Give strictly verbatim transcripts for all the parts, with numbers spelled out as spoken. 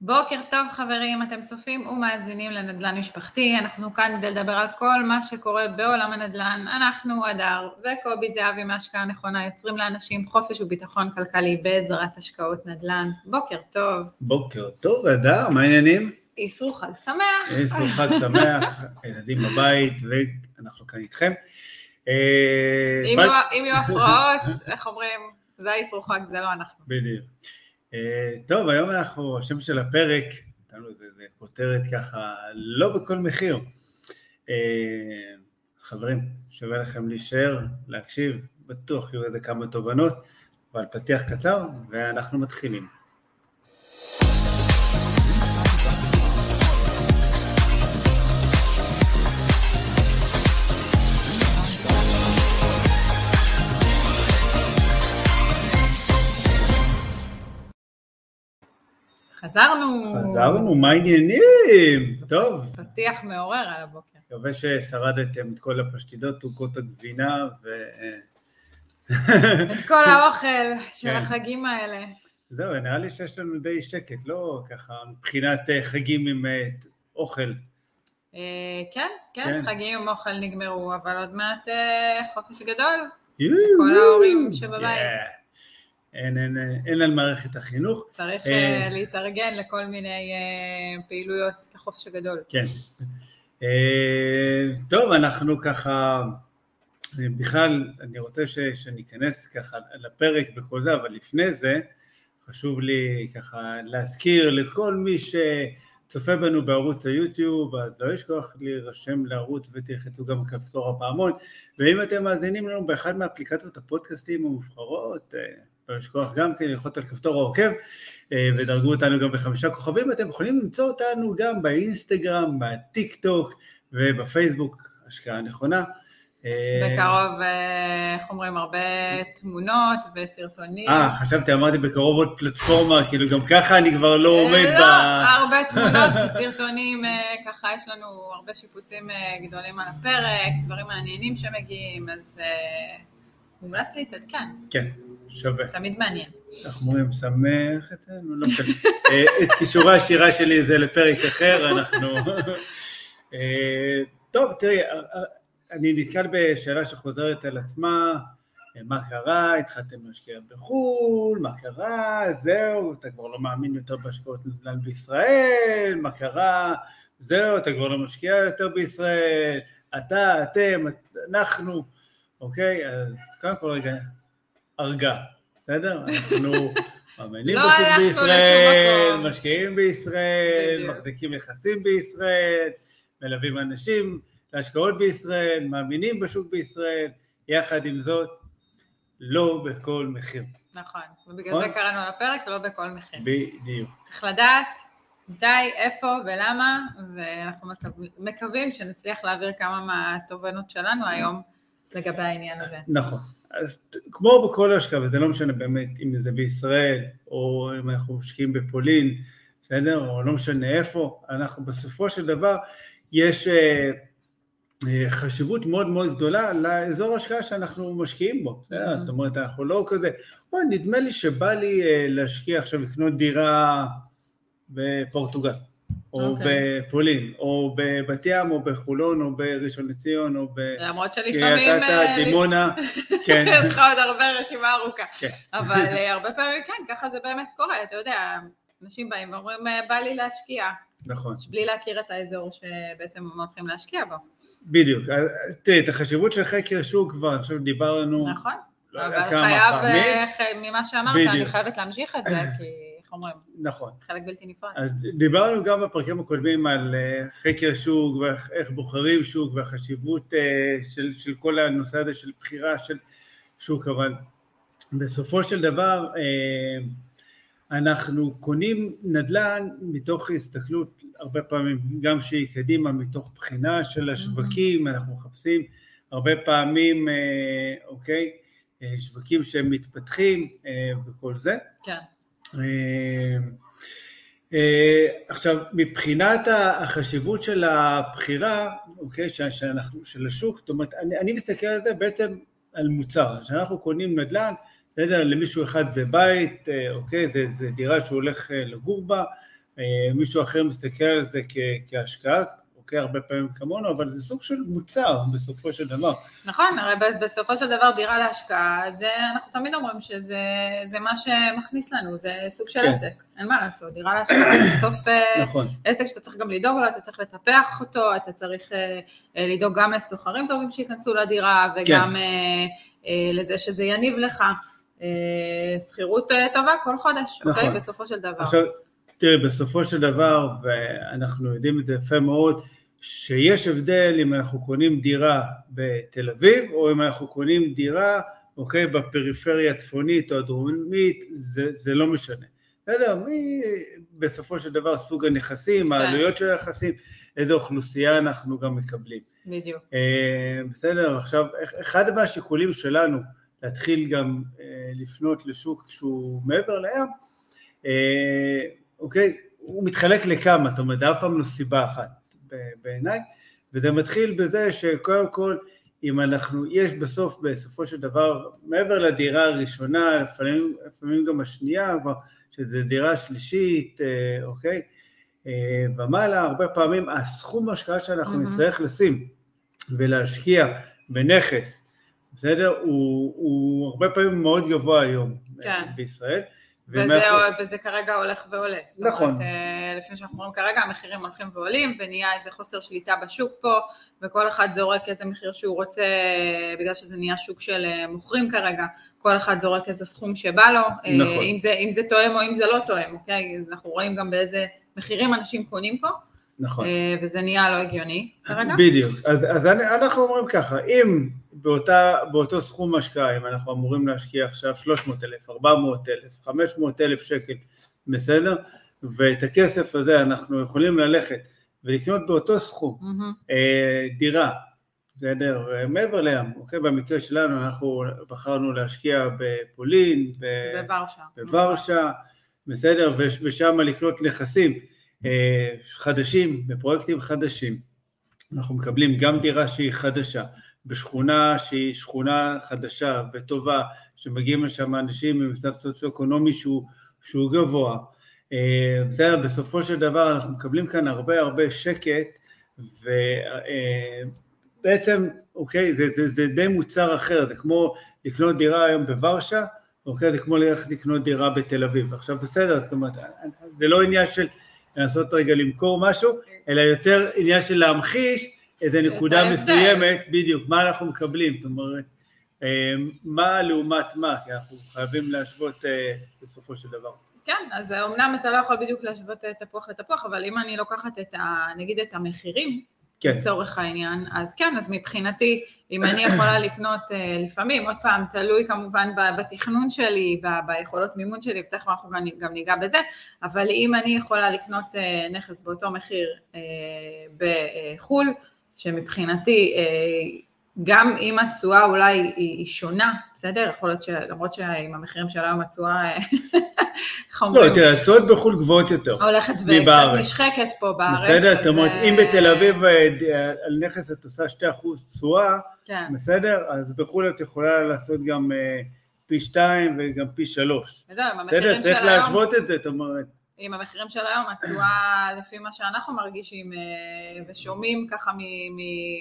בוקר טוב חברים, אתם צופים ומאזינים לנדל"ן משפחתי, אנחנו כאן כדי לדבר על כל מה שקורה בעולם הנדל"ן, אנחנו אדר וקובי זהבי מהשקעה נכונה, יוצרים לאנשים חופש וביטחון כלכלי בעזרת השקעות נדל"ן. בוקר טוב. בוקר טוב אדר, מה העניינים? איסור חג שמח. איסור חג שמח, ילדים בבית ואנחנו כאן איתכם. אם יהיו הפרעות, איך אומרים, זה איסור חג, זה לא אנחנו. בדיוק. טוב, היום אנחנו, השם של הפרק, נתנו איזה כותרת ככה, לא בכל מחיר. חברים, שווה לכם להישאר, להקשיב, בטוח יהיו איזה כמה תובנות, אבל פתיח קצר, ואנחנו מתחילים. חזרנו. חזרנו, מה העניינים? טוב. פתיח מעורר על הבוקר. מקווה ששרדתם את כל הפשטידות, תוקות הגבינה ו... את כל האוכל של החגים האלה. זהו, נראה לי שיש לנו די שקט, לא ככה מבחינת חגים עם אוכל. כן, כן, חגים עם אוכל נגמרו, אבל עוד מעט חופש גדול. כל ההורים שבבית. אין, אין, אין על מערכת החינוך. צריך אה, להתארגן לכל מיני אה, פעילויות לחופש הגדול. כן. אה, טוב, אנחנו ככה, בכלל, אני רוצה ש, שניכנס ככה לפרק בכל זה, אבל לפני זה, חשוב לי ככה להזכיר לכל מי שצופה בנו בערוץ היוטיוב, אז לא ישכוח להירשם לערוץ ותלחצו גם כפתור הפעמון, ואם אתם מאזינים לנו באחד מאפליקציות הפודקאסטים המובחרות, לא לשכוח גם כן ללחוץ על כפתור העוקב, ודרגו אותנו גם בחמישה כוכבים, אתם יכולים למצוא אותנו גם באינסטגרם, בטיק טוק ובפייסבוק, השקעה נכונה. בקרוב, איך אומרים, הרבה תמונות וסרטונים. אה, חשבתי, אמרתי בקרוב עוד פלטפורמה, כאילו גם ככה אני כבר לא עומד ב... לא, הרבה תמונות וסרטונים, ככה יש לנו הרבה שיפוצים גדולים על הפרק, דברים מעניינים שמגיעים, אז מומלץ להתעדכן. כן. שווה. תמיד מעניין. אנחנו אומרים, שמח את זה? לא משנה. את קישורי השירה שלי זה לפרק אחר, אנחנו... טוב, תראי, אני נתקל בשאלה שחוזרת על עצמה, מה קרה, התחלתם להשקיע בחול, מה קרה, זהו, אתה כבר לא מאמין יותר בהשקעות נדל"ן בישראל, מה קרה, זהו, אתה כבר לא משקיע יותר בישראל, אתה, אתם, אנחנו, אוקיי, אז קודם כל רגע, ארגה, בסדר? אנחנו מאמינים בישראל, משקיעים בישראל, מחזיקים יחסים בישראל, מלווים אנשים להשקעות בישראל, מאמינים בשוק בישראל, יחד עם זאת, לא בכל מחיר. נכון, ובגלל זה קראנו על הפרק, לא בכל מחיר. בדיוק. צריך לדעת די איפה ולמה, ואנחנו מקווים שנצליח להעביר כמה מהתובנות שלנו היום לגבי העניין הזה. נכון. אז כמו בכל השקעה, וזה לא משנה באמת אם זה בישראל, או אם אנחנו משקיעים בפולין, בסדר, או לא משנה איפה, אנחנו בסופו של דבר, יש אה, אה, חשיבות מאוד מאוד גדולה לאזור ההשקעה שאנחנו משקיעים בו, בסדר, mm-hmm. זאת אומרת, אנחנו לא כזה, או, נדמה לי שבא לי אה, להשקיע עכשיו לקנות דירה בפורטוגל, או okay. בפולין, או בבת ים, או בחולון, או בראשון לציון, או בקריית אתא, דימונה. יש לך עוד הרבה רשימה ארוכה. כן. אבל הרבה פעמים, כן, ככה זה באמת קורה, אתה יודע, אנשים באים ואומרים, בא לי להשקיע. נכון. בלי להכיר את האזור שבעצם הם הולכים להשקיע בו. בדיוק. תראי, את החשיבות של חקר שוק כבר, עכשיו דיברנו... נכון. אבל חייב, ממה שאמרת, אני חייבת להמשיך את זה, כי... נכון. חלק בלתי נפרד. אז דיברנו גם בפרקים הקודמים על חקר שוק ואיך בוחרים שוק והחשיבות של, של כל הנושא הזה של בחירה של שוק, אבל בסופו של דבר אנחנו קונים נדל"ן מתוך הסתכלות הרבה פעמים, גם שהיא קדימה מתוך בחינה של השווקים, אנחנו מחפשים הרבה פעמים, אוקיי, שווקים שהם מתפתחים וכל זה. כן. עכשיו מבחינת החשיבות של הבחירה, אוקיי, שאנחנו, של השוק, זאת אומרת, אני, אני מסתכל על זה בעצם על מוצר, שאנחנו קונים נדל"ן, למישהו אחד זה בית, אוקיי, זה, זה דירה שהוא הולך לגור בה, מישהו אחר מסתכל על זה כ- כהשקעה, אוקיי, הרבה פעמים כמונו, אבל זה סוג של מוצר בסופו של דבר. נכון, הרי בסופו של דבר דירה להשקעה, זה, אנחנו תמיד אומרים שזה זה מה שמכניס לנו, זה סוג של כן. עסק, אין מה לעשות, דירה להשקעה בסוף נכון. עסק שאתה צריך גם לדאוג לו, אתה צריך לטפח אותו, אתה צריך לדאוג גם לסוחרים טובים שיכנסו לדירה, וגם כן. לזה שזה יניב לך סחירות טובה כל חודש, נכון. אוקיי, בסופו של דבר. עכשיו, תראי, בסופו של דבר, ואנחנו יודעים את זה יפה מאוד, שיש הבדל אם אנחנו קונים דירה בתל אביב, או אם אנחנו קונים דירה, אוקיי, בפריפריה הצפונית או הדרומית, זה, זה לא משנה. בסדר, מי, בסופו של דבר, סוג הנכסים, העלויות של הנכסים, איזו אוכלוסייה אנחנו גם מקבלים. בדיוק. בסדר, עכשיו, אחד מהשיקולים שלנו, להתחיל גם לפנות לשוק שהוא מעבר לים, אוקיי, הוא מתחלק לכמה, זאת אומרת, אף פעם לא סיבה אחת בעיניי, וזה מתחיל בזה שקודם כל, אם אנחנו, יש בסוף, בסופו של דבר, מעבר לדירה הראשונה, לפעמים, לפעמים גם השנייה, שזה דירה שלישית, אוקיי, ומעלה, הרבה פעמים, הסכום השקעה שאנחנו נצטרך לשים, ולהשקיע בנכס, בסדר, הוא, הוא הרבה פעמים מאוד גבוה היום כן. בישראל, וזה, וזה כרגע הולך ועולה. נכון. זאת אומרת, לפני שאנחנו אומרים כרגע, המחירים הולכים ועולים, ונהיה איזה חוסר שליטה בשוק פה, וכל אחד זורק איזה מחיר שהוא רוצה, בגלל שזה נהיה שוק של מוכרים כרגע, כל אחד זורק איזה סכום שבא לו, נכון. אם זה, אם זה תואם או אם זה לא תואם, אוקיי? אז אנחנו רואים גם באיזה מחירים אנשים קונים פה, נכון. וזה נהיה לא הגיוני כרגע. בדיוק. אז, אז אנחנו אומרים ככה, אם באותה, באותו סכום השקעה, אם אנחנו אמורים להשקיע עכשיו שלוש מאות אלף, ארבע מאות אלף, חמש מאות אלף שקל, בסדר? ואת הכסף הזה אנחנו יכולים ללכת ולקנות באותו סכום, mm-hmm. אה, דירה, בסדר, מעבר לים, אוקיי? במקרה שלנו אנחנו בחרנו להשקיע בפולין, ב... בוורשה, בוורשה mm-hmm. בסדר, ושם לקנות נכסים אה, חדשים, בפרויקטים חדשים. אנחנו מקבלים גם דירה שהיא חדשה, בשכונה שהיא שכונה חדשה וטובה, שמגיעים לשם אנשים במצב סוציו-אקונומי שהוא, שהוא גבוה. בסדר, בסופו של דבר אנחנו מקבלים כאן הרבה הרבה שקט, ובעצם, אוקיי, זה, זה, זה די מוצר אחר, זה כמו לקנות דירה היום בוורשה, אוקיי, זה כמו לקנות דירה בתל אביב. עכשיו בסדר, זאת אומרת, זה לא עניין של לנסות רגע למכור משהו, אלא יותר עניין של להמחיש, איזה נקודה מסוימת, בדיוק, מה אנחנו מקבלים, זאת אומרת, מה לעומת מה, כי אנחנו חייבים להשוות בסופו של דבר. כן, אז אמנם אתה לא יכול בדיוק להשוות תפוח לתפוח, אבל אם אני לוקחת את, נגיד, את המחירים, לצורך העניין, אז כן, אז מבחינתי, אם אני יכולה לקנות לפעמים, עוד פעם, תלוי כמובן בתכנון שלי, ביכולות מימון שלי, ותכף אנחנו גם ניגע בזה, אבל אם אני יכולה לקנות נכס באותו מחיר בחול, שמבחינתי, גם אם התשואה אולי היא שונה, בסדר? יכול להיות שלמרות שעם המחירים שלה עם התשואה חומרים. לא, תראה, התשואות בחול גבוהות יותר. הולכת וקצת נשחקת פה בארץ. בסדר, זאת אומרת, אם בתל אביב על נכס את עושה שתי אחוז תשואה, בסדר? אז בחול את יכולה לעשות גם פי שתיים וגם פי שלוש. בסדר, צריך להשוות את זה, זאת אומרת. עם המחירים של היום, התשואה לפי מה שאנחנו מרגישים ושומעים ככה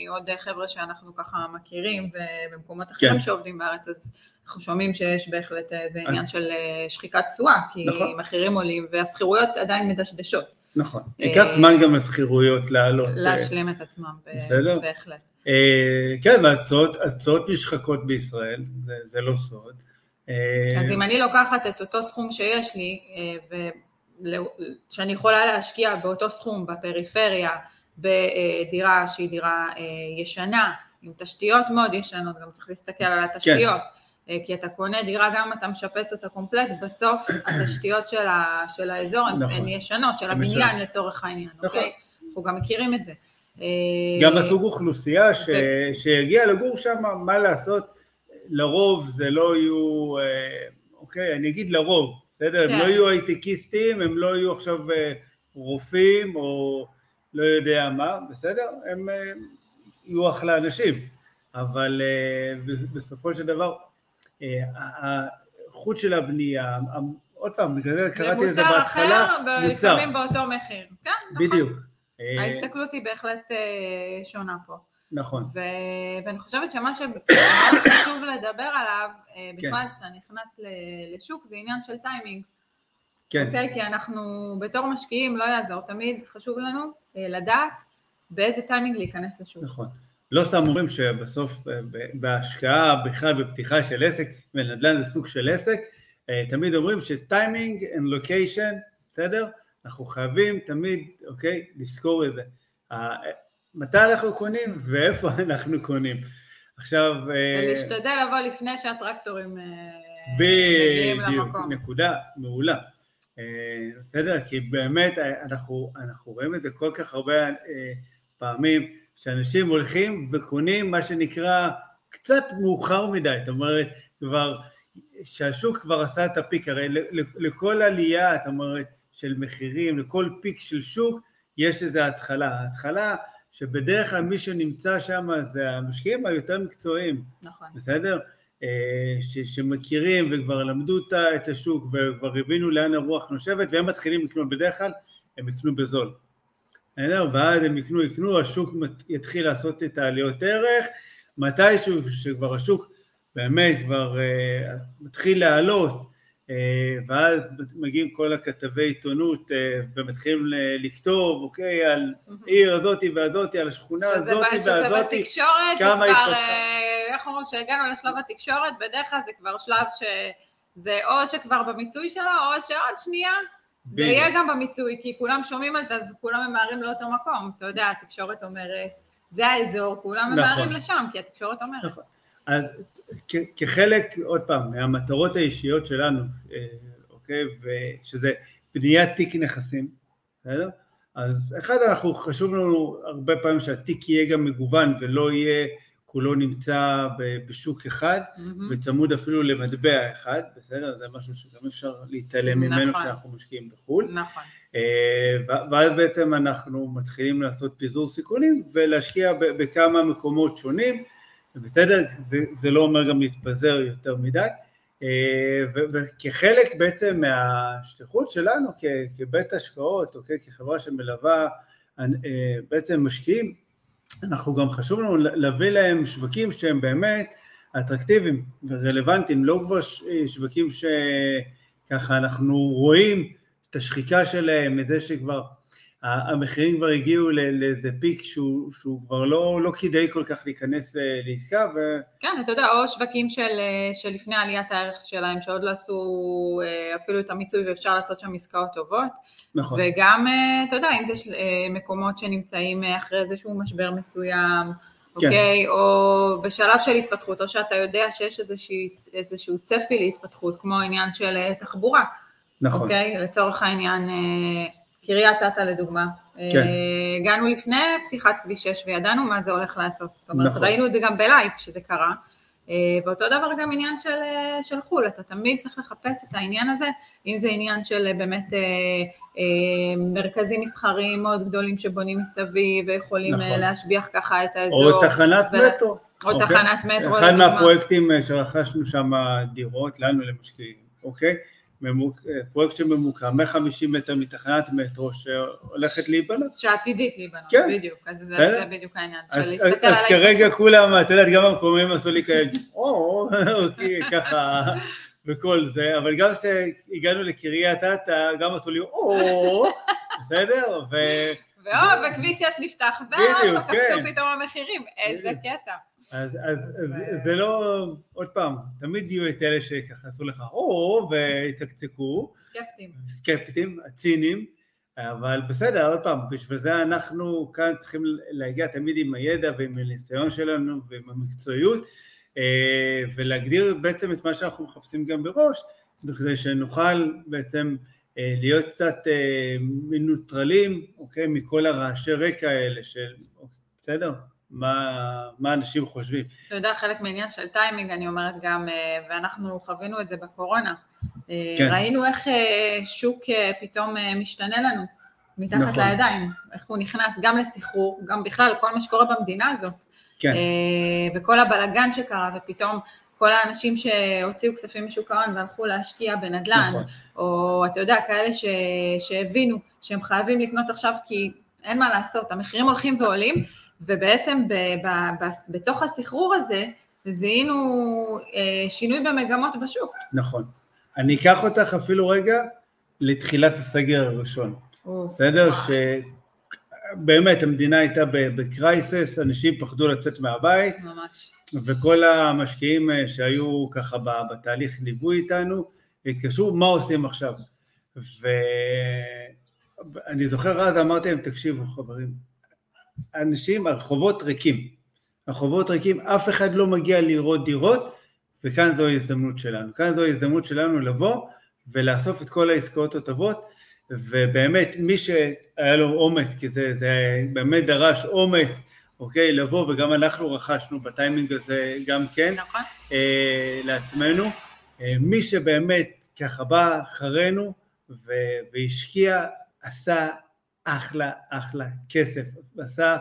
מעוד חבר'ה שאנחנו ככה מכירים ובמקומות אחרים כן. שעובדים בארץ, אז אנחנו שומעים שיש בהחלט איזה עניין אני... של שחיקת תשואה, כי נכון. מחירים עולים והסחירויות עדיין מדשדשות. נכון, ייקח זמן גם הסחירויות לעלות. להשלים את עצמם, ב- בהחלט. אה, כן, והתשואות נשחקות בישראל, זה, זה לא סוד. אה... אז אם אני לוקחת את אותו סכום שיש לי, אה, ו... שאני יכולה להשקיע באותו סכום בפריפריה, בדירה שהיא דירה ישנה, עם תשתיות מאוד ישנות, גם צריך להסתכל על התשתיות, כן. כי אתה קונה דירה גם אתה משפץ אותה קומפלט, בסוף התשתיות של, ה, של האזור הן נכון. ישנות, של הבניין לצורך העניין, נכון. אוקיי? אנחנו גם מכירים את זה. גם הסוג אוכלוסייה ש... שיגיע לגור שם, מה לעשות? לרוב זה לא יהיו, אוקיי, אני אגיד לרוב, בסדר, הם לא יהיו הייטקיסטים, הם לא יהיו עכשיו רופאים או לא יודע מה, בסדר? הם יהיו אחלה אנשים, אבל בסופו של דבר, החוץ של הבנייה, עוד פעם, קראתי את זה בהתחלה, מוצר אחר, לפעמים באותו מחיר. כן, נכון. בדיוק. ההסתכלות היא בהחלט שונה פה. נכון. ואני חושבת שמה שחשוב לדבר עליו, בכלל שאתה נכנס לשוק, זה עניין של טיימינג. כן. אוקיי, כי אנחנו בתור משקיעים לא יעזור, תמיד חשוב לנו לדעת באיזה טיימינג להיכנס לשוק. נכון. לא סתם אומרים שבסוף בהשקעה, בכלל בפתיחה של עסק, ונדל"ן זה סוג של עסק, תמיד אומרים שטיימינג and location, בסדר? אנחנו חייבים תמיד, אוקיי, לזכור את זה. מתי אנחנו קונים ואיפה אנחנו קונים. עכשיו... ולהשתדל לבוא לפני שהטרקטורים מגיעים למקום. נקודה מעולה. בסדר? כי באמת אנחנו, אנחנו רואים את זה כל כך הרבה פעמים, שאנשים הולכים וקונים מה שנקרא קצת מאוחר מדי, זאת אומרת, כבר, שהשוק כבר עשה את הפיק, הרי לכל עלייה, זאת אומרת, של מחירים, לכל פיק של שוק, יש איזו התחלה, ההתחלה שבדרך כלל מי שנמצא שם, זה המשקיעים היותר מקצועיים, נכון. בסדר? ש- שמכירים וכבר למדו את השוק, וכבר הבינו לאן הרוח נושבת, והם מתחילים לקנות בדרך כלל, הם יקנו בזול. ואז הם יקנו, יקנו, השוק יתחיל לעשות את העליות ערך, מתישהו שכבר השוק באמת כבר uh, מתחיל לעלות, uh, ואז מגיעים כל הכתבי עיתונות uh, ומתחילים לכתוב, אוקיי, על העיר הזאתי והזאתי, על השכונה הזאתי והזאתי, כמה התפתחה. איך אומרים, שהגענו לשלב התקשורת, בדרך כלל זה כבר שלב שזה או שכבר במיצוי שלו, או שעוד שנייה, זה יהיה גם במיצוי, כי כולם שומעים על זה, אז כולם ממהרים לאותו מקום. אתה יודע, התקשורת אומרת, זה האזור, כולם ממהרים לשם, כי התקשורת אומרת. אז כחלק, עוד פעם, מהמטרות האישיות שלנו, אוקיי, ושזה בניית תיק נכסים, בסדר? אז אחד, אנחנו חשוב לנו הרבה פעמים שהתיק יהיה גם מגוון, ולא יהיה, כולו נמצא בשוק אחד, וצמוד אפילו למטבע אחד, בסדר? זה משהו שגם אפשר להתעלם ממנו שאנחנו משקיעים בחול. נכון. ואז בעצם אנחנו מתחילים לעשות פיזור סיכונים, ולהשקיע בכמה מקומות שונים, בסדר? זה לא אומר גם להתפזר יותר מדי, וכחלק בעצם מהשליחות שלנו, כבית השקעות, אוקיי? כחברה שמלווה בעצם משקיעים, אנחנו גם חשוב לנו להביא להם שווקים שהם באמת אטרקטיביים ורלוונטיים, לא כבר שווקים שככה אנחנו רואים את השחיקה שלהם, את זה שכבר המחירים כבר הגיעו לאיזה פיק שהוא, שהוא כבר לא, לא כדאי כל כך להיכנס לעסקה. ו... כן, אתה יודע, או שווקים של, שלפני עליית הערך שלהם, שעוד לא עשו אפילו את המיצוי ואפשר לעשות שם עסקאות טובות. נכון. וגם, אתה יודע, אם זה מקומות שנמצאים אחרי איזשהו משבר מסוים, כן. אוקיי, או בשלב של התפתחות, או שאתה יודע שיש איזשהו, איזשהו צפי להתפתחות, כמו עניין של תחבורה. נכון. אוקיי, לצורך העניין... קריית אתא לדוגמה, הגענו לפני פתיחת כביש שש וידענו מה זה הולך לעשות, זאת אומרת ראינו את זה גם בלייב כשזה קרה, ואותו דבר גם עניין של חול, אתה תמיד צריך לחפש את העניין הזה, אם זה עניין של באמת מרכזים מסחריים מאוד גדולים שבונים מסביב ויכולים להשביח ככה את האזור. או תחנת מטרו. או תחנת מטרו. אחד מהפרויקטים שרכשנו שם דירות לנו למשקיעים, אוקיי? פרויקט שממוקם, מאה וחמישים מטר מתחנת מטרו שהולכת להיבנות. שעתידית להיבנות, בדיוק. אז זה בדיוק העניין. אז כרגע כולם, את יודעת, גם המקומים עשו לי כאלה, או, אוקיי, ככה, וכל זה, אבל גם כשהגענו לקריית אתא, גם עשו לי, או, בסדר? ואו, בכביש שש נפתח, ואו, קפצו פתאום המחירים, איזה קטע. אז זה לא, עוד פעם, תמיד יהיו את אלה שככה עשו לך, או, ויצקצקו. סקפטים. סקפטים, הצינים, אבל בסדר, עוד פעם, בשביל זה אנחנו כאן צריכים להגיע תמיד עם הידע ועם הניסיון שלנו ועם המקצועיות, ולהגדיר בעצם את מה שאנחנו מחפשים גם בראש, כדי שנוכל בעצם להיות קצת מנוטרלים, אוקיי, מכל הרעשי רקע האלה של, בסדר? מה, מה אנשים חושבים. אתה יודע, חלק מעניין של טיימינג, אני אומרת גם, ואנחנו חווינו את זה בקורונה. כן. ראינו איך שוק פתאום משתנה לנו, מתחת נכון. לידיים, איך הוא נכנס גם לסחרור, גם בכלל, כל מה שקורה במדינה הזאת. כן. וכל הבלגן שקרה, ופתאום, כל כל האנשים שהוציאו כספים משוק ההון והלכו להשקיע בנדלן, נכון. או אתה יודע, כאלה ש... שהבינו שהם חייבים לקנות עכשיו כי אין מה לעשות, המחירים הולכים ועולים, ובעצם ב... ב... ב... בתוך הסחרור הזה, זיהינו אה, שינוי במגמות בשוק. נכון. אני אקח אותך אפילו רגע לתחילת הסגר הראשון. או, בסדר? ש... באמת המדינה הייתה בקרייסס, אנשים פחדו לצאת מהבית, ממש. וכל המשקיעים שהיו ככה בתהליך ליווי איתנו, התקשרו מה עושים עכשיו. ואני זוכר אז אמרתי להם, תקשיבו חברים, אנשים, הרחובות ריקים, הרחובות ריקים, אף אחד לא מגיע לראות דירות, וכאן זו ההזדמנות שלנו, כאן זו ההזדמנות שלנו לבוא ולאסוף את כל העסקאות הטובות, ובאמת מי שהיה לו אומץ, כי זה, זה באמת דרש אומץ, אוקיי, לבוא, וגם אנחנו רכשנו בטיימינג הזה גם כן, נכון. אה, לעצמנו, אה, מי שבאמת ככה בא אחרינו, ו- והשקיע, עשה אחלה, אחלה כסף, עשה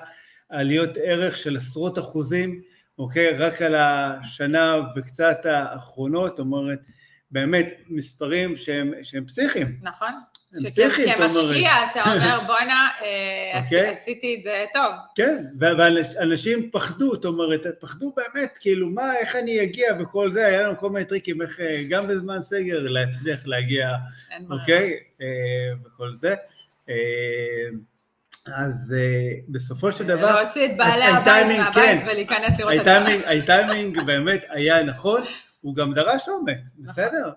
עליות ערך של עשרות אחוזים, אוקיי, רק על השנה וקצת האחרונות, אומרת, באמת מספרים שהם, שהם פסיכיים. נכון. שכמשקיע אתה אומר בונה, עשיתי את זה טוב. כן, ואנשים פחדו, זאת אומרת, פחדו באמת, כאילו מה, איך אני אגיע וכל זה, היה לנו כל מיני טריקים, איך גם בזמן סגר להצליח להגיע, אוקיי, וכל זה. אז בסופו של דבר, להוציא את בעלי הבית מהבית ולהיכנס לראות את זה. הטיימינג באמת היה נכון, הוא גם דרש אומץ, בסדר?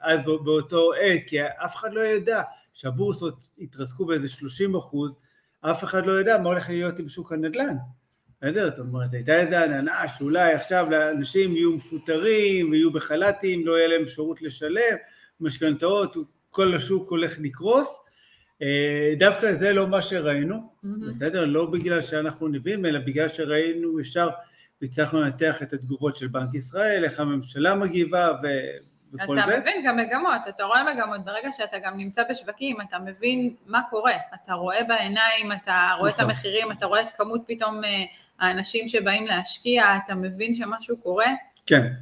אז באותו עת, כי אף אחד לא ידע שהבורסות התרסקו באיזה שלושים אחוז, אף אחד לא ידע מה הולך להיות עם שוק הנדל"ן. אני יודע, זאת אומרת, הייתה איזה עננה שאולי עכשיו לאנשים יהיו מפוטרים ויהיו בחלטים, לא יהיה להם אפשרות לשלם, משכנתאות, כל השוק הולך לקרוס. דווקא זה לא מה שראינו, בסדר? לא בגלל שאנחנו נביאים, אלא בגלל שראינו ישר, וצריכנו לנתח את התגובות של בנק ישראל, איך הממשלה מגיבה ו... וכל אתה זה. אתה מבין גם מגמות, אתה רואה מגמות, ברגע שאתה גם נמצא בשווקים, אתה מבין מה קורה, אתה רואה בעיניים, אתה רואה את המחירים, אתה רואה את כמות פתאום האנשים שבאים להשקיע, אתה מבין שמשהו קורה. כן,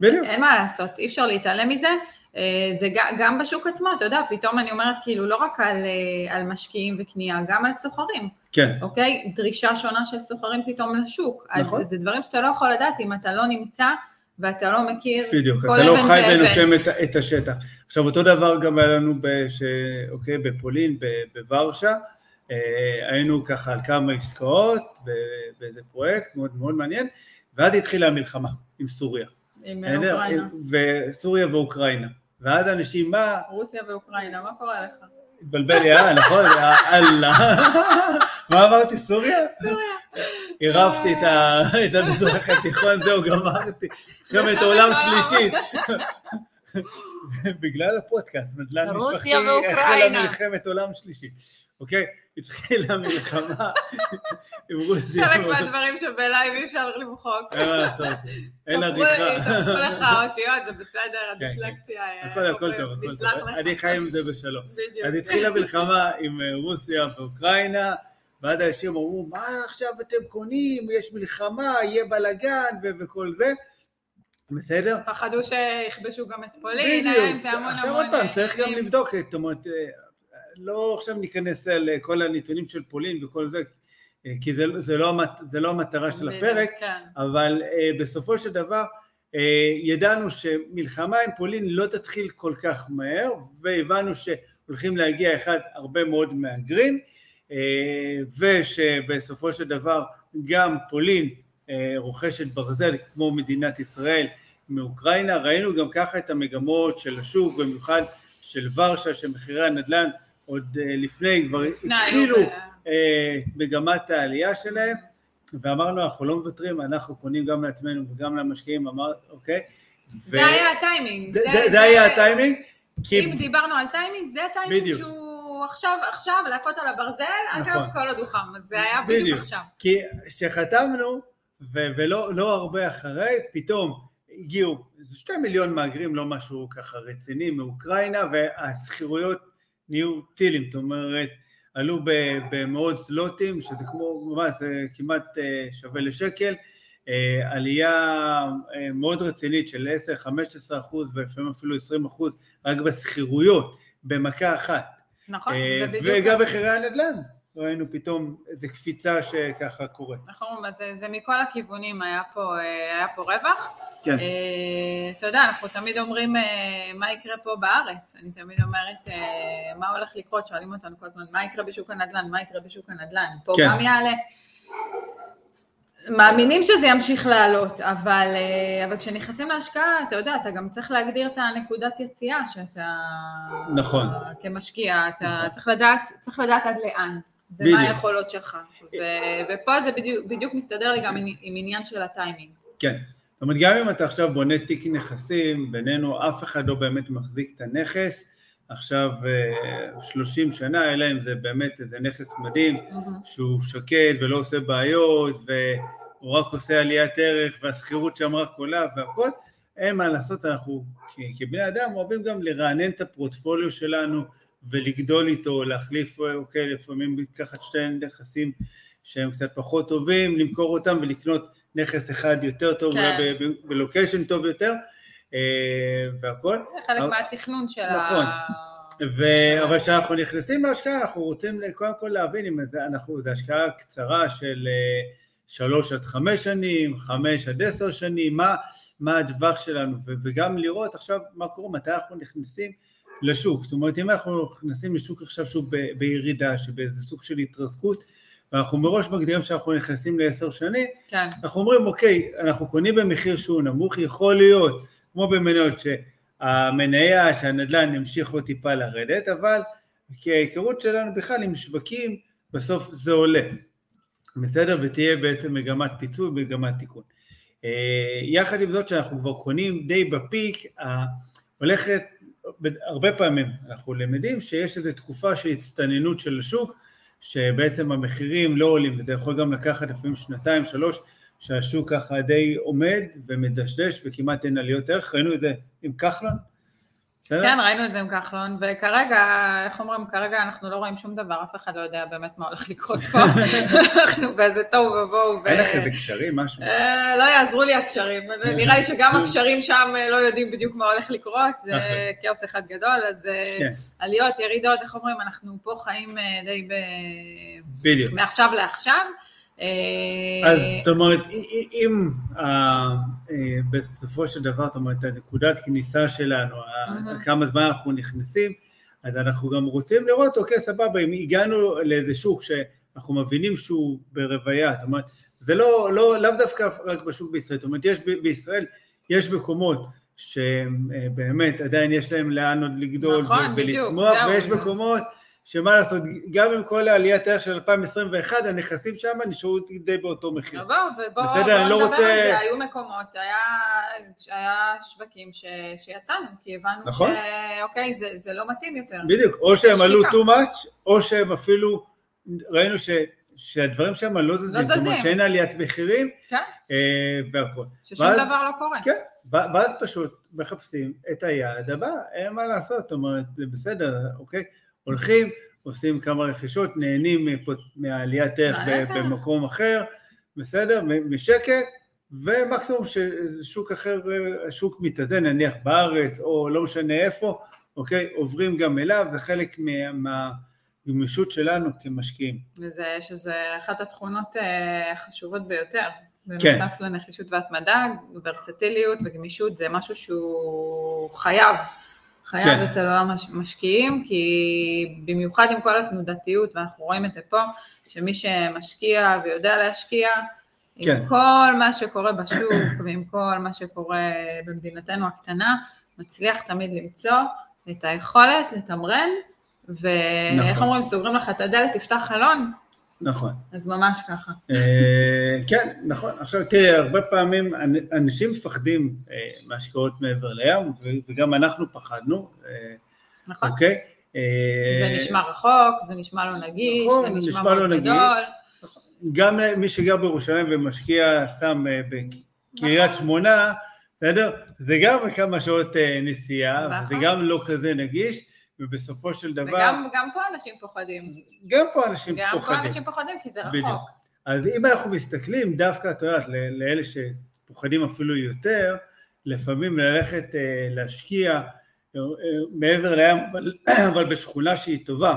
בדיוק. אין מה לעשות, אי אפשר להתעלם מזה, זה גם בשוק עצמו, אתה יודע, פתאום אני אומרת כאילו לא רק על, על משקיעים וקנייה, גם על סוחרים. כן. אוקיי? דרישה שונה של סוחרים פתאום לשוק. נכון. אז זה דברים שאתה לא יכול לדעת אם אתה לא נמצא ואתה לא מכיר. בדיוק, אתה לא חי ונושם את, את השטח. עכשיו אותו דבר גם היה לנו בש, אוקיי, בפולין, בוורשה, אה, היינו ככה על כמה עסקאות באיזה פרויקט מאוד מאוד מעניין, ועד התחילה המלחמה עם סוריה. עם אוקראינה. וסוריה ואוקראינה. ועד אנשים מה... רוסיה ואוקראינה, מה קורה לך? התבלבל יאה, נכון? אללה. מה אמרתי? סוריה? סוריה. עירבתי את המזרח התיכון, זהו, גמרתי. עכשיו את העולם שלישית. בגלל הפודקאסט, מדלן משפחתי, החלה מלחמת עולם שלישית. אוקיי? התחילה מלחמה עם רוסיה. חלק מהדברים שבלייב אי אפשר למחוק. אין מה לעשות, אין עריכה. תפרו לך אותיות, זה בסדר, הדיסלקציה. הכל, הכל טוב, הכל טוב. אני חי עם זה בשלום. בדיוק. אז התחילה מלחמה עם רוסיה ואוקראינה, ועד האנשים אמרו, מה עכשיו אתם קונים? יש מלחמה, יהיה בלגן וכל זה. בסדר? פחדו שיכבשו גם את פולין. בדיוק. עכשיו עוד פעם, צריך גם לבדוק את תמות... לא עכשיו ניכנס על כל הנתונים של פולין וכל זה, כי זה, זה, לא, זה לא המטרה של הפרק, כן. אבל uh, בסופו של דבר uh, ידענו שמלחמה עם פולין לא תתחיל כל כך מהר, והבנו שהולכים להגיע אחד הרבה מאוד מהגרים, uh, ושבסופו של דבר גם פולין uh, רוכשת ברזל כמו מדינת ישראל מאוקראינה, ראינו גם ככה את המגמות של השוק, במיוחד של ורשה, שמחירי הנדל"ן, עוד לפני כבר התחילו מגמת העלייה שלהם, ואמרנו, אנחנו לא מוותרים, אנחנו קונים גם לעצמנו וגם למשקיעים, אמרנו, אוקיי? זה היה הטיימינג. זה היה הטיימינג. אם דיברנו על טיימינג, זה טיימינג שהוא עכשיו, להכות על הברזל, אגב, כל הדוחם, אז זה היה בדיוק עכשיו. כי שחתמנו, ולא הרבה אחרי, פתאום הגיעו שתי מיליון מהגרים, לא משהו ככה רציני, מאוקראינה, והסחירויות נהיו טילים, זאת אומרת, עלו במאות זלוטים, שזה כמו, ממש, כמעט שווה לשקל, עלייה מאוד רצינית של עשר עד חמש עשרה אחוז ולפעמים אפילו עשרים אחוז רק בסחירויות, במכה אחת. נכון, זה בדיוק. וגם בחירי הנדל"ן, ראינו פתאום איזו קפיצה שככה קורה. נכון, אז זה, זה מכל הכיוונים, היה פה, היה פה רווח. כן. אתה יודע, אנחנו תמיד אומרים מה יקרה פה בארץ, אני תמיד אומרת מה הולך לקרות, שואלים אותנו כל הזמן, מה יקרה בשוק הנדל"ן, מה יקרה בשוק הנדל"ן, פה כן. גם יעלה. מאמינים שזה ימשיך לעלות, אבל, אבל כשנכנסים להשקעה, אתה יודע, אתה גם צריך להגדיר את הנקודת יציאה שאתה, נכון. כמשקיע, אתה נכון. צריך לדעת, צריך לדעת עד לאן, ומה היכולות שלך, ו, ופה זה בדיוק, בדיוק מסתדר לי גם עם, עם עניין של הטיימינג. כן, זאת אומרת, גם אם אתה עכשיו בונה תיק נכסים, בינינו אף אחד לא באמת מחזיק את הנכס, עכשיו שלושים שנה, אלא אם זה באמת איזה נכס מדהים, שהוא שקט ולא עושה בעיות, והוא רק עושה עליית ערך, והסחירות שם רק עולה והכל, אין מה לעשות, אנחנו כבני אדם אוהבים גם לרענן את הפרוטפוליו שלנו, ולגדול איתו, להחליף, אוקיי, לפעמים לקחת שתי נכסים שהם קצת פחות טובים, למכור אותם ולקנות נכס אחד יותר טוב, אולי בלוקיישן טוב יותר, והכל. זה חלק מהתכנון של ה... נכון, אבל כשאנחנו נכנסים בהשקעה, אנחנו רוצים קודם כל להבין אם זה השקעה קצרה של שלוש עד חמש שנים, חמש עד עשר שנים, מה הדווח שלנו, וגם לראות עכשיו מה קורה, מתי אנחנו נכנסים לשוק. זאת אומרת, אם אנחנו נכנסים לשוק עכשיו שוב בירידה, שבאיזה סוג של התרסקות, ואנחנו מראש מגדירים שאנחנו נכנסים לעשר שנים, אנחנו אומרים, אוקיי, אנחנו קונים במחיר שהוא נמוך, יכול להיות, כמו במניות שהמניה, שהנדל"ן ימשיך לא טיפה לרדת, אבל כי ההיכרות שלנו בכלל עם שווקים, בסוף זה עולה. בסדר, ותהיה בעצם מגמת פיצוי, מגמת תיקון. יחד עם זאת שאנחנו כבר קונים די בפיק, הולכת, הרבה פעמים אנחנו למדים שיש איזו תקופה של הצטננות של השוק, שבעצם המחירים לא עולים, וזה יכול גם לקחת לפעמים שנתיים, שלוש, שהשוק ככה די עומד ומדשדש וכמעט אין עליות ערך, ראינו את זה עם כחלון? כן, ראינו את זה עם כחלון, וכרגע, איך אומרים, כרגע אנחנו לא רואים שום דבר, אף אחד לא יודע באמת מה הולך לקרות פה, אנחנו באיזה טוב ובואו. אין לך איזה קשרים, משהו? לא יעזרו לי הקשרים, נראה לי שגם הקשרים שם לא יודעים בדיוק מה הולך לקרות, זה כאוס אחד גדול, אז עליות, ירידות, איך אומרים, אנחנו פה חיים די מעכשיו לעכשיו, אז זאת אומרת, אם בסופו של דבר, זאת אומרת, הנקודת כניסה שלנו, כמה זמן אנחנו נכנסים, אז אנחנו גם רוצים לראות, אוקיי, סבבה, אם הגענו לאיזה שוק שאנחנו מבינים שהוא ברוויה, זאת אומרת, זה לא, לאו דווקא רק בשוק בישראל, זאת אומרת, יש בישראל, יש מקומות שבאמת עדיין יש להם לאן עוד לגדול ולצמוח, ויש מקומות, שמה לעשות, גם עם כל העליית הערך של אלפיים עשרים ואחת, הנכסים שם נשארו די באותו מחיר. בוא, ובוא, בוא נדבר על זה, היו מקומות, היה שווקים שיצאנו, כי הבנו שאוקיי, זה לא מתאים יותר. בדיוק, או שהם עלו too much, או שהם אפילו, ראינו שהדברים שם לא זזים, זאת אומרת שאין עליית מחירים, והכל. ששום דבר לא קורה. כן. ואז פשוט מחפשים את היעד הבא, אין מה לעשות, זאת אומרת, בסדר, אוקיי? הולכים, עושים כמה רכישות, נהנים מהעליית ערך במקום אחר, בסדר, משקט, ומקסימום ששוק אחר, השוק מתאזן, נניח בארץ, או לא משנה איפה, אוקיי, עוברים גם אליו, זה חלק מהגמישות שלנו כמשקיעים. וזה, שזה אחת התכונות החשובות ביותר, בנוסף לנחישות והתמדה, ורסטיליות וגמישות, זה משהו שהוא חייב. חייב אצל עולם משקיעים, כי במיוחד עם כל התנודתיות, ואנחנו רואים את זה פה, שמי שמשקיע ויודע להשקיע, עם כל מה שקורה בשוק, ועם כל מה שקורה במדינתנו הקטנה, מצליח תמיד למצוא את היכולת לתמרן, ואיך אומרים, סוגרים לך את הדלת, תפתח חלון. נכון. אז ממש ככה. כן, נכון. עכשיו תראה, הרבה פעמים אנשים מפחדים מהשקעות מעבר לים, וגם אנחנו פחדנו. נכון. אוקיי? זה נשמע רחוק, זה נשמע לא נגיש, זה נשמע לא נגיש. גם מי שגר בירושלים ומשקיע שם בקריית שמונה, בסדר? זה גם כמה שעות נסיעה, זה גם לא כזה נגיש. ובסופו של דבר... וגם גם פה אנשים פוחדים. גם פה אנשים גם פוחדים. גם פה אנשים פוחדים, כי זה רחוק. בדיוק. אז אם אנחנו מסתכלים דווקא, את יודעת, לאלה שפוחדים אפילו יותר, לפעמים ללכת להשקיע מעבר לים, אבל בשכונה שהיא טובה,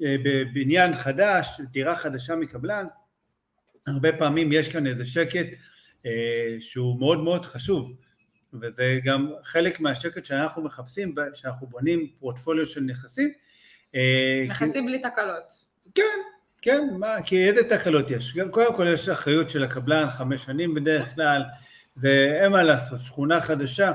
בבניין חדש, דירה חדשה מקבלן, הרבה פעמים יש כאן איזה שקט שהוא מאוד מאוד חשוב, וזה גם חלק מהשקט שאנחנו מחפשים, שאנחנו בונים פורטפוליו של נכסים. נכסים בלי תקלות. כן, כן, מה, כי איזה תקלות יש? גם קודם כל יש אחריות של הקבלן, חמש שנים בדרך כלל, ואין מה לעשות, שכונה חדשה,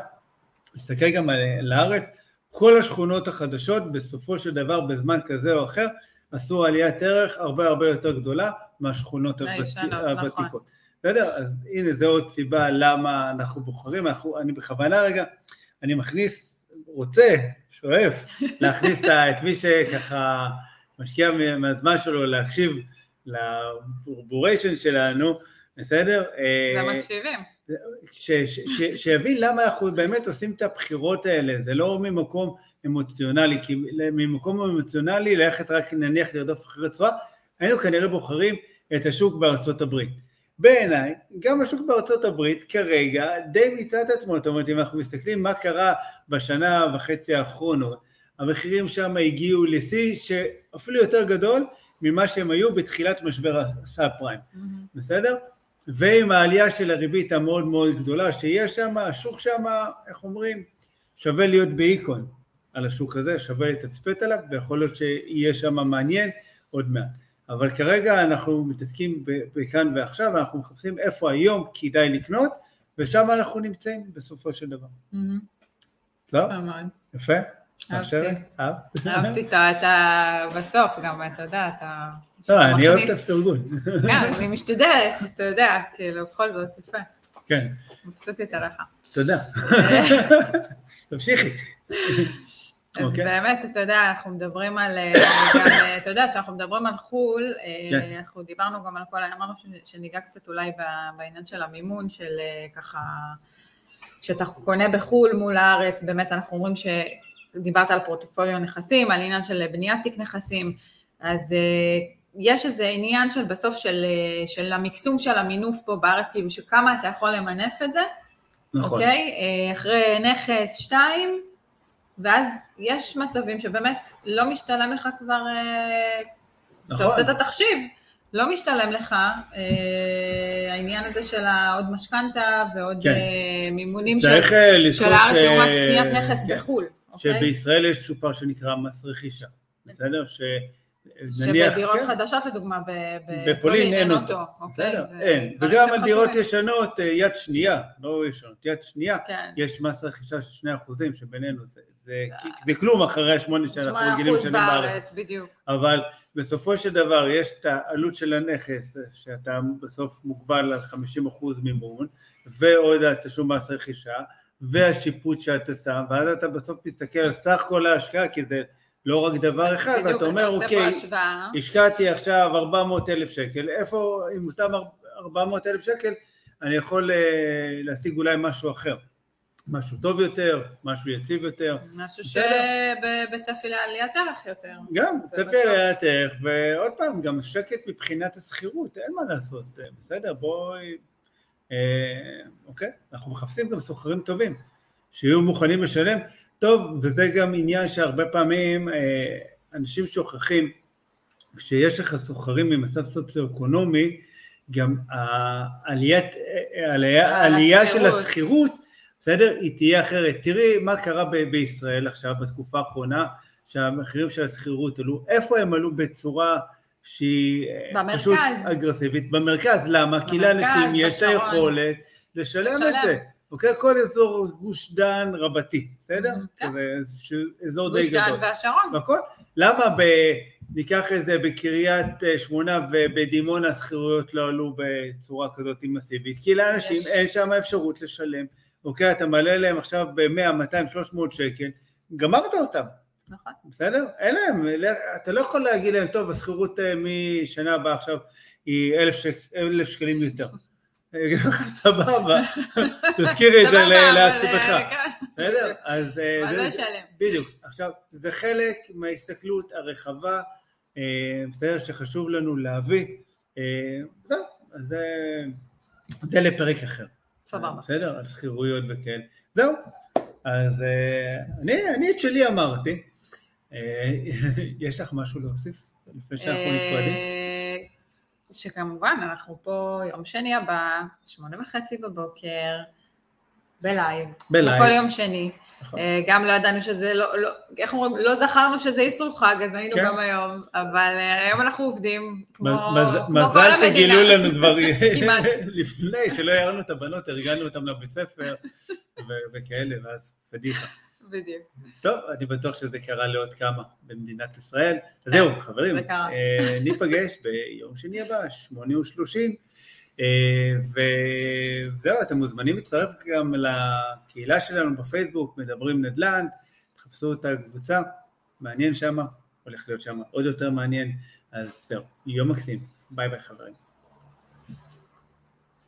נסתכל גם על הארץ, כל השכונות החדשות בסופו של דבר בזמן כזה או אחר, עשו עליית ערך הרבה הרבה יותר גדולה מהשכונות הוותיקות. בסדר? אז הנה זה עוד סיבה למה אנחנו בוחרים, אנחנו, אני בכוונה רגע, אני מכניס, רוצה, שואף, להכניס את מי שככה משקיע מהזמן שלו להקשיב לברבוריישן שלנו, בסדר? למקשיבים. שיבין למה אנחנו באמת עושים את הבחירות האלה, זה לא ממקום אמוציונלי, כי ממקום אמוציונלי ללכת רק נניח לרדוף אחרי צורה, היינו כנראה בוחרים את השוק בארצות הברית. בעיניי, גם השוק בארצות הברית כרגע די מיצה את עצמו, זאת אומרת, אם אנחנו מסתכלים מה קרה בשנה וחצי האחרונות, המחירים שם הגיעו לשיא שאפילו יותר גדול ממה שהם היו בתחילת משבר הסאב פריים, בסדר? ועם העלייה של הריבית המאוד מאוד גדולה שיש שם, השוק שם, איך אומרים, שווה להיות באיקון על השוק הזה, שווה לתצפת עליו, ויכול להיות שיהיה שם מעניין עוד מעט. אבל כרגע אנחנו מתעסקים בכאן ועכשיו, אנחנו מחפשים איפה היום כדאי לקנות, ושם אנחנו נמצאים בסופו של דבר. לא? יפה. אהבתי, אתה בסוף גם, אתה יודע, אתה... לא, אני אוהב את הפרגון. כן, אני משתדלת, אתה יודע, כאילו, בכל זאת, יפה. כן. מבסוטית עליך. תודה. תמשיכי. אז באמת, אתה יודע, אנחנו מדברים על, אתה יודע, שאנחנו מדברים על חול, אנחנו דיברנו גם על כל, אמרנו שניגע קצת אולי בעניין של המימון, של ככה, כשאתה קונה בחול מול הארץ, באמת אנחנו אומרים ש... דיברת על פורטפוליו נכסים, על עניין של בניית תיק נכסים, אז יש איזה עניין של בסוף של, של המקסום של המינוף פה בארץ, כאילו שכמה אתה יכול למנף את זה, נכון. אוקיי? אחרי נכס שתיים, ואז יש מצבים שבאמת לא משתלם לך כבר, נכון. אתה עושה את התחשיב, לא משתלם לך, העניין הזה של העוד משכנתה ועוד כן. מימונים של, של הארץ, ש... לעומת קניית נכס כן. בחול. שבישראל יש שופר שנקרא מס רכישה, בסדר? שבדירות חדשות לדוגמה, בפולין אין אותו, בסדר? אין, וגם הדירות ישנות יד שנייה, לא ישנות, יד שנייה, יש מס רכישה של שני אחוזים שבינינו, זה כלום אחרי השמונה שאנחנו רגילים שנים בארץ, אבל בסופו של דבר יש את העלות של הנכס, שאתה בסוף מוגבל על חמישים אחוז מימון, ועוד התשלום מס רכישה, והשיפוט שאתה שם, ואז אתה בסוף מסתכל על סך כל ההשקעה, כי זה לא רק דבר אחד, בדיוק, ואתה אומר, אוקיי, השקעתי עכשיו ארבע מאות אלף שקל, איפה, אם אותם ארבע מאות אלף שקל, אני יכול להשיג אולי משהו אחר, משהו טוב יותר, משהו יציב יותר. משהו שבצפי לעליית ערך יותר. גם, בצפי לעליית ערך, ועוד פעם, גם שקט מבחינת הסחירות, אין מה לעשות, בסדר, בואי... אוקיי, אנחנו מחפשים גם סוחרים טובים שיהיו מוכנים לשלם טוב, וזה גם עניין שהרבה פעמים אנשים שוכחים שיש לך סוחרים ממצב סוציו-אקונומי, גם העלייה של הסחירות, בסדר, היא תהיה אחרת. תראי מה קרה בישראל עכשיו בתקופה האחרונה, שהמחירים של הסחירות עלו, איפה הם עלו בצורה שהיא במרכז. פשוט אגרסיבית, במרכז, למה? במרכז, כי לאנשים יש היכולת לשלם, לשלם את זה, אוקיי? כל אזור גוש דן רבתי, בסדר? Mm-hmm, כן. זה אזור די גדול. גוש דן והשרון. בכל? למה ב... ניקח את זה בקריית שמונה ובדימונה הסחירויות לא עלו בצורה כזאת מסיבית? כי לאנשים יש. אין שם אפשרות לשלם, אוקיי? אתה מלא להם עכשיו ב-מאה, מאתיים, שלוש מאות שקל, גמרת אותם. נכון. בסדר? אין להם, אתה לא יכול להגיד להם, טוב, הסחירות משנה הבאה עכשיו היא אלף, שק, אלף שקלים יותר. סבבה, תזכירי את זה לעצמך. בסדר? אז זה שלם. בדיוק. עכשיו, זה חלק מההסתכלות הרחבה, בסדר, שחשוב לנו להביא זהו, אז זה לפרק אחר. סבבה. בסדר, על סחירויות וכן. זהו, אז אני את שלי אמרתי, יש לך משהו להוסיף לפני שאנחנו נפרדים? שכמובן אנחנו פה יום שני הבא, שמונה וחצי בבוקר, בלייב, כל יום שני, גם לא ידענו שזה, איך אומרים, לא זכרנו שזה איסור חג, אז היינו גם היום, אבל היום אנחנו עובדים כמו כל המדינה. מזל שגילו לנו דברים, לפני שלא ירנו את הבנות, הרגלנו אותם לבית ספר, וכאלה, ואז פדיחה. בדיוק. טוב, אני בטוח שזה קרה לעוד כמה במדינת ישראל. אז זהו, חברים, ניפגש ביום שני הבא, שמונה ושלושים, וזהו, אתם מוזמנים להצטרף גם לקהילה שלנו בפייסבוק, מדברים נדל"ן, תחפשו את הקבוצה, מעניין שמה, הולך להיות שמה, עוד יותר מעניין, אז זהו, יום מקסים, ביי ביי חברים.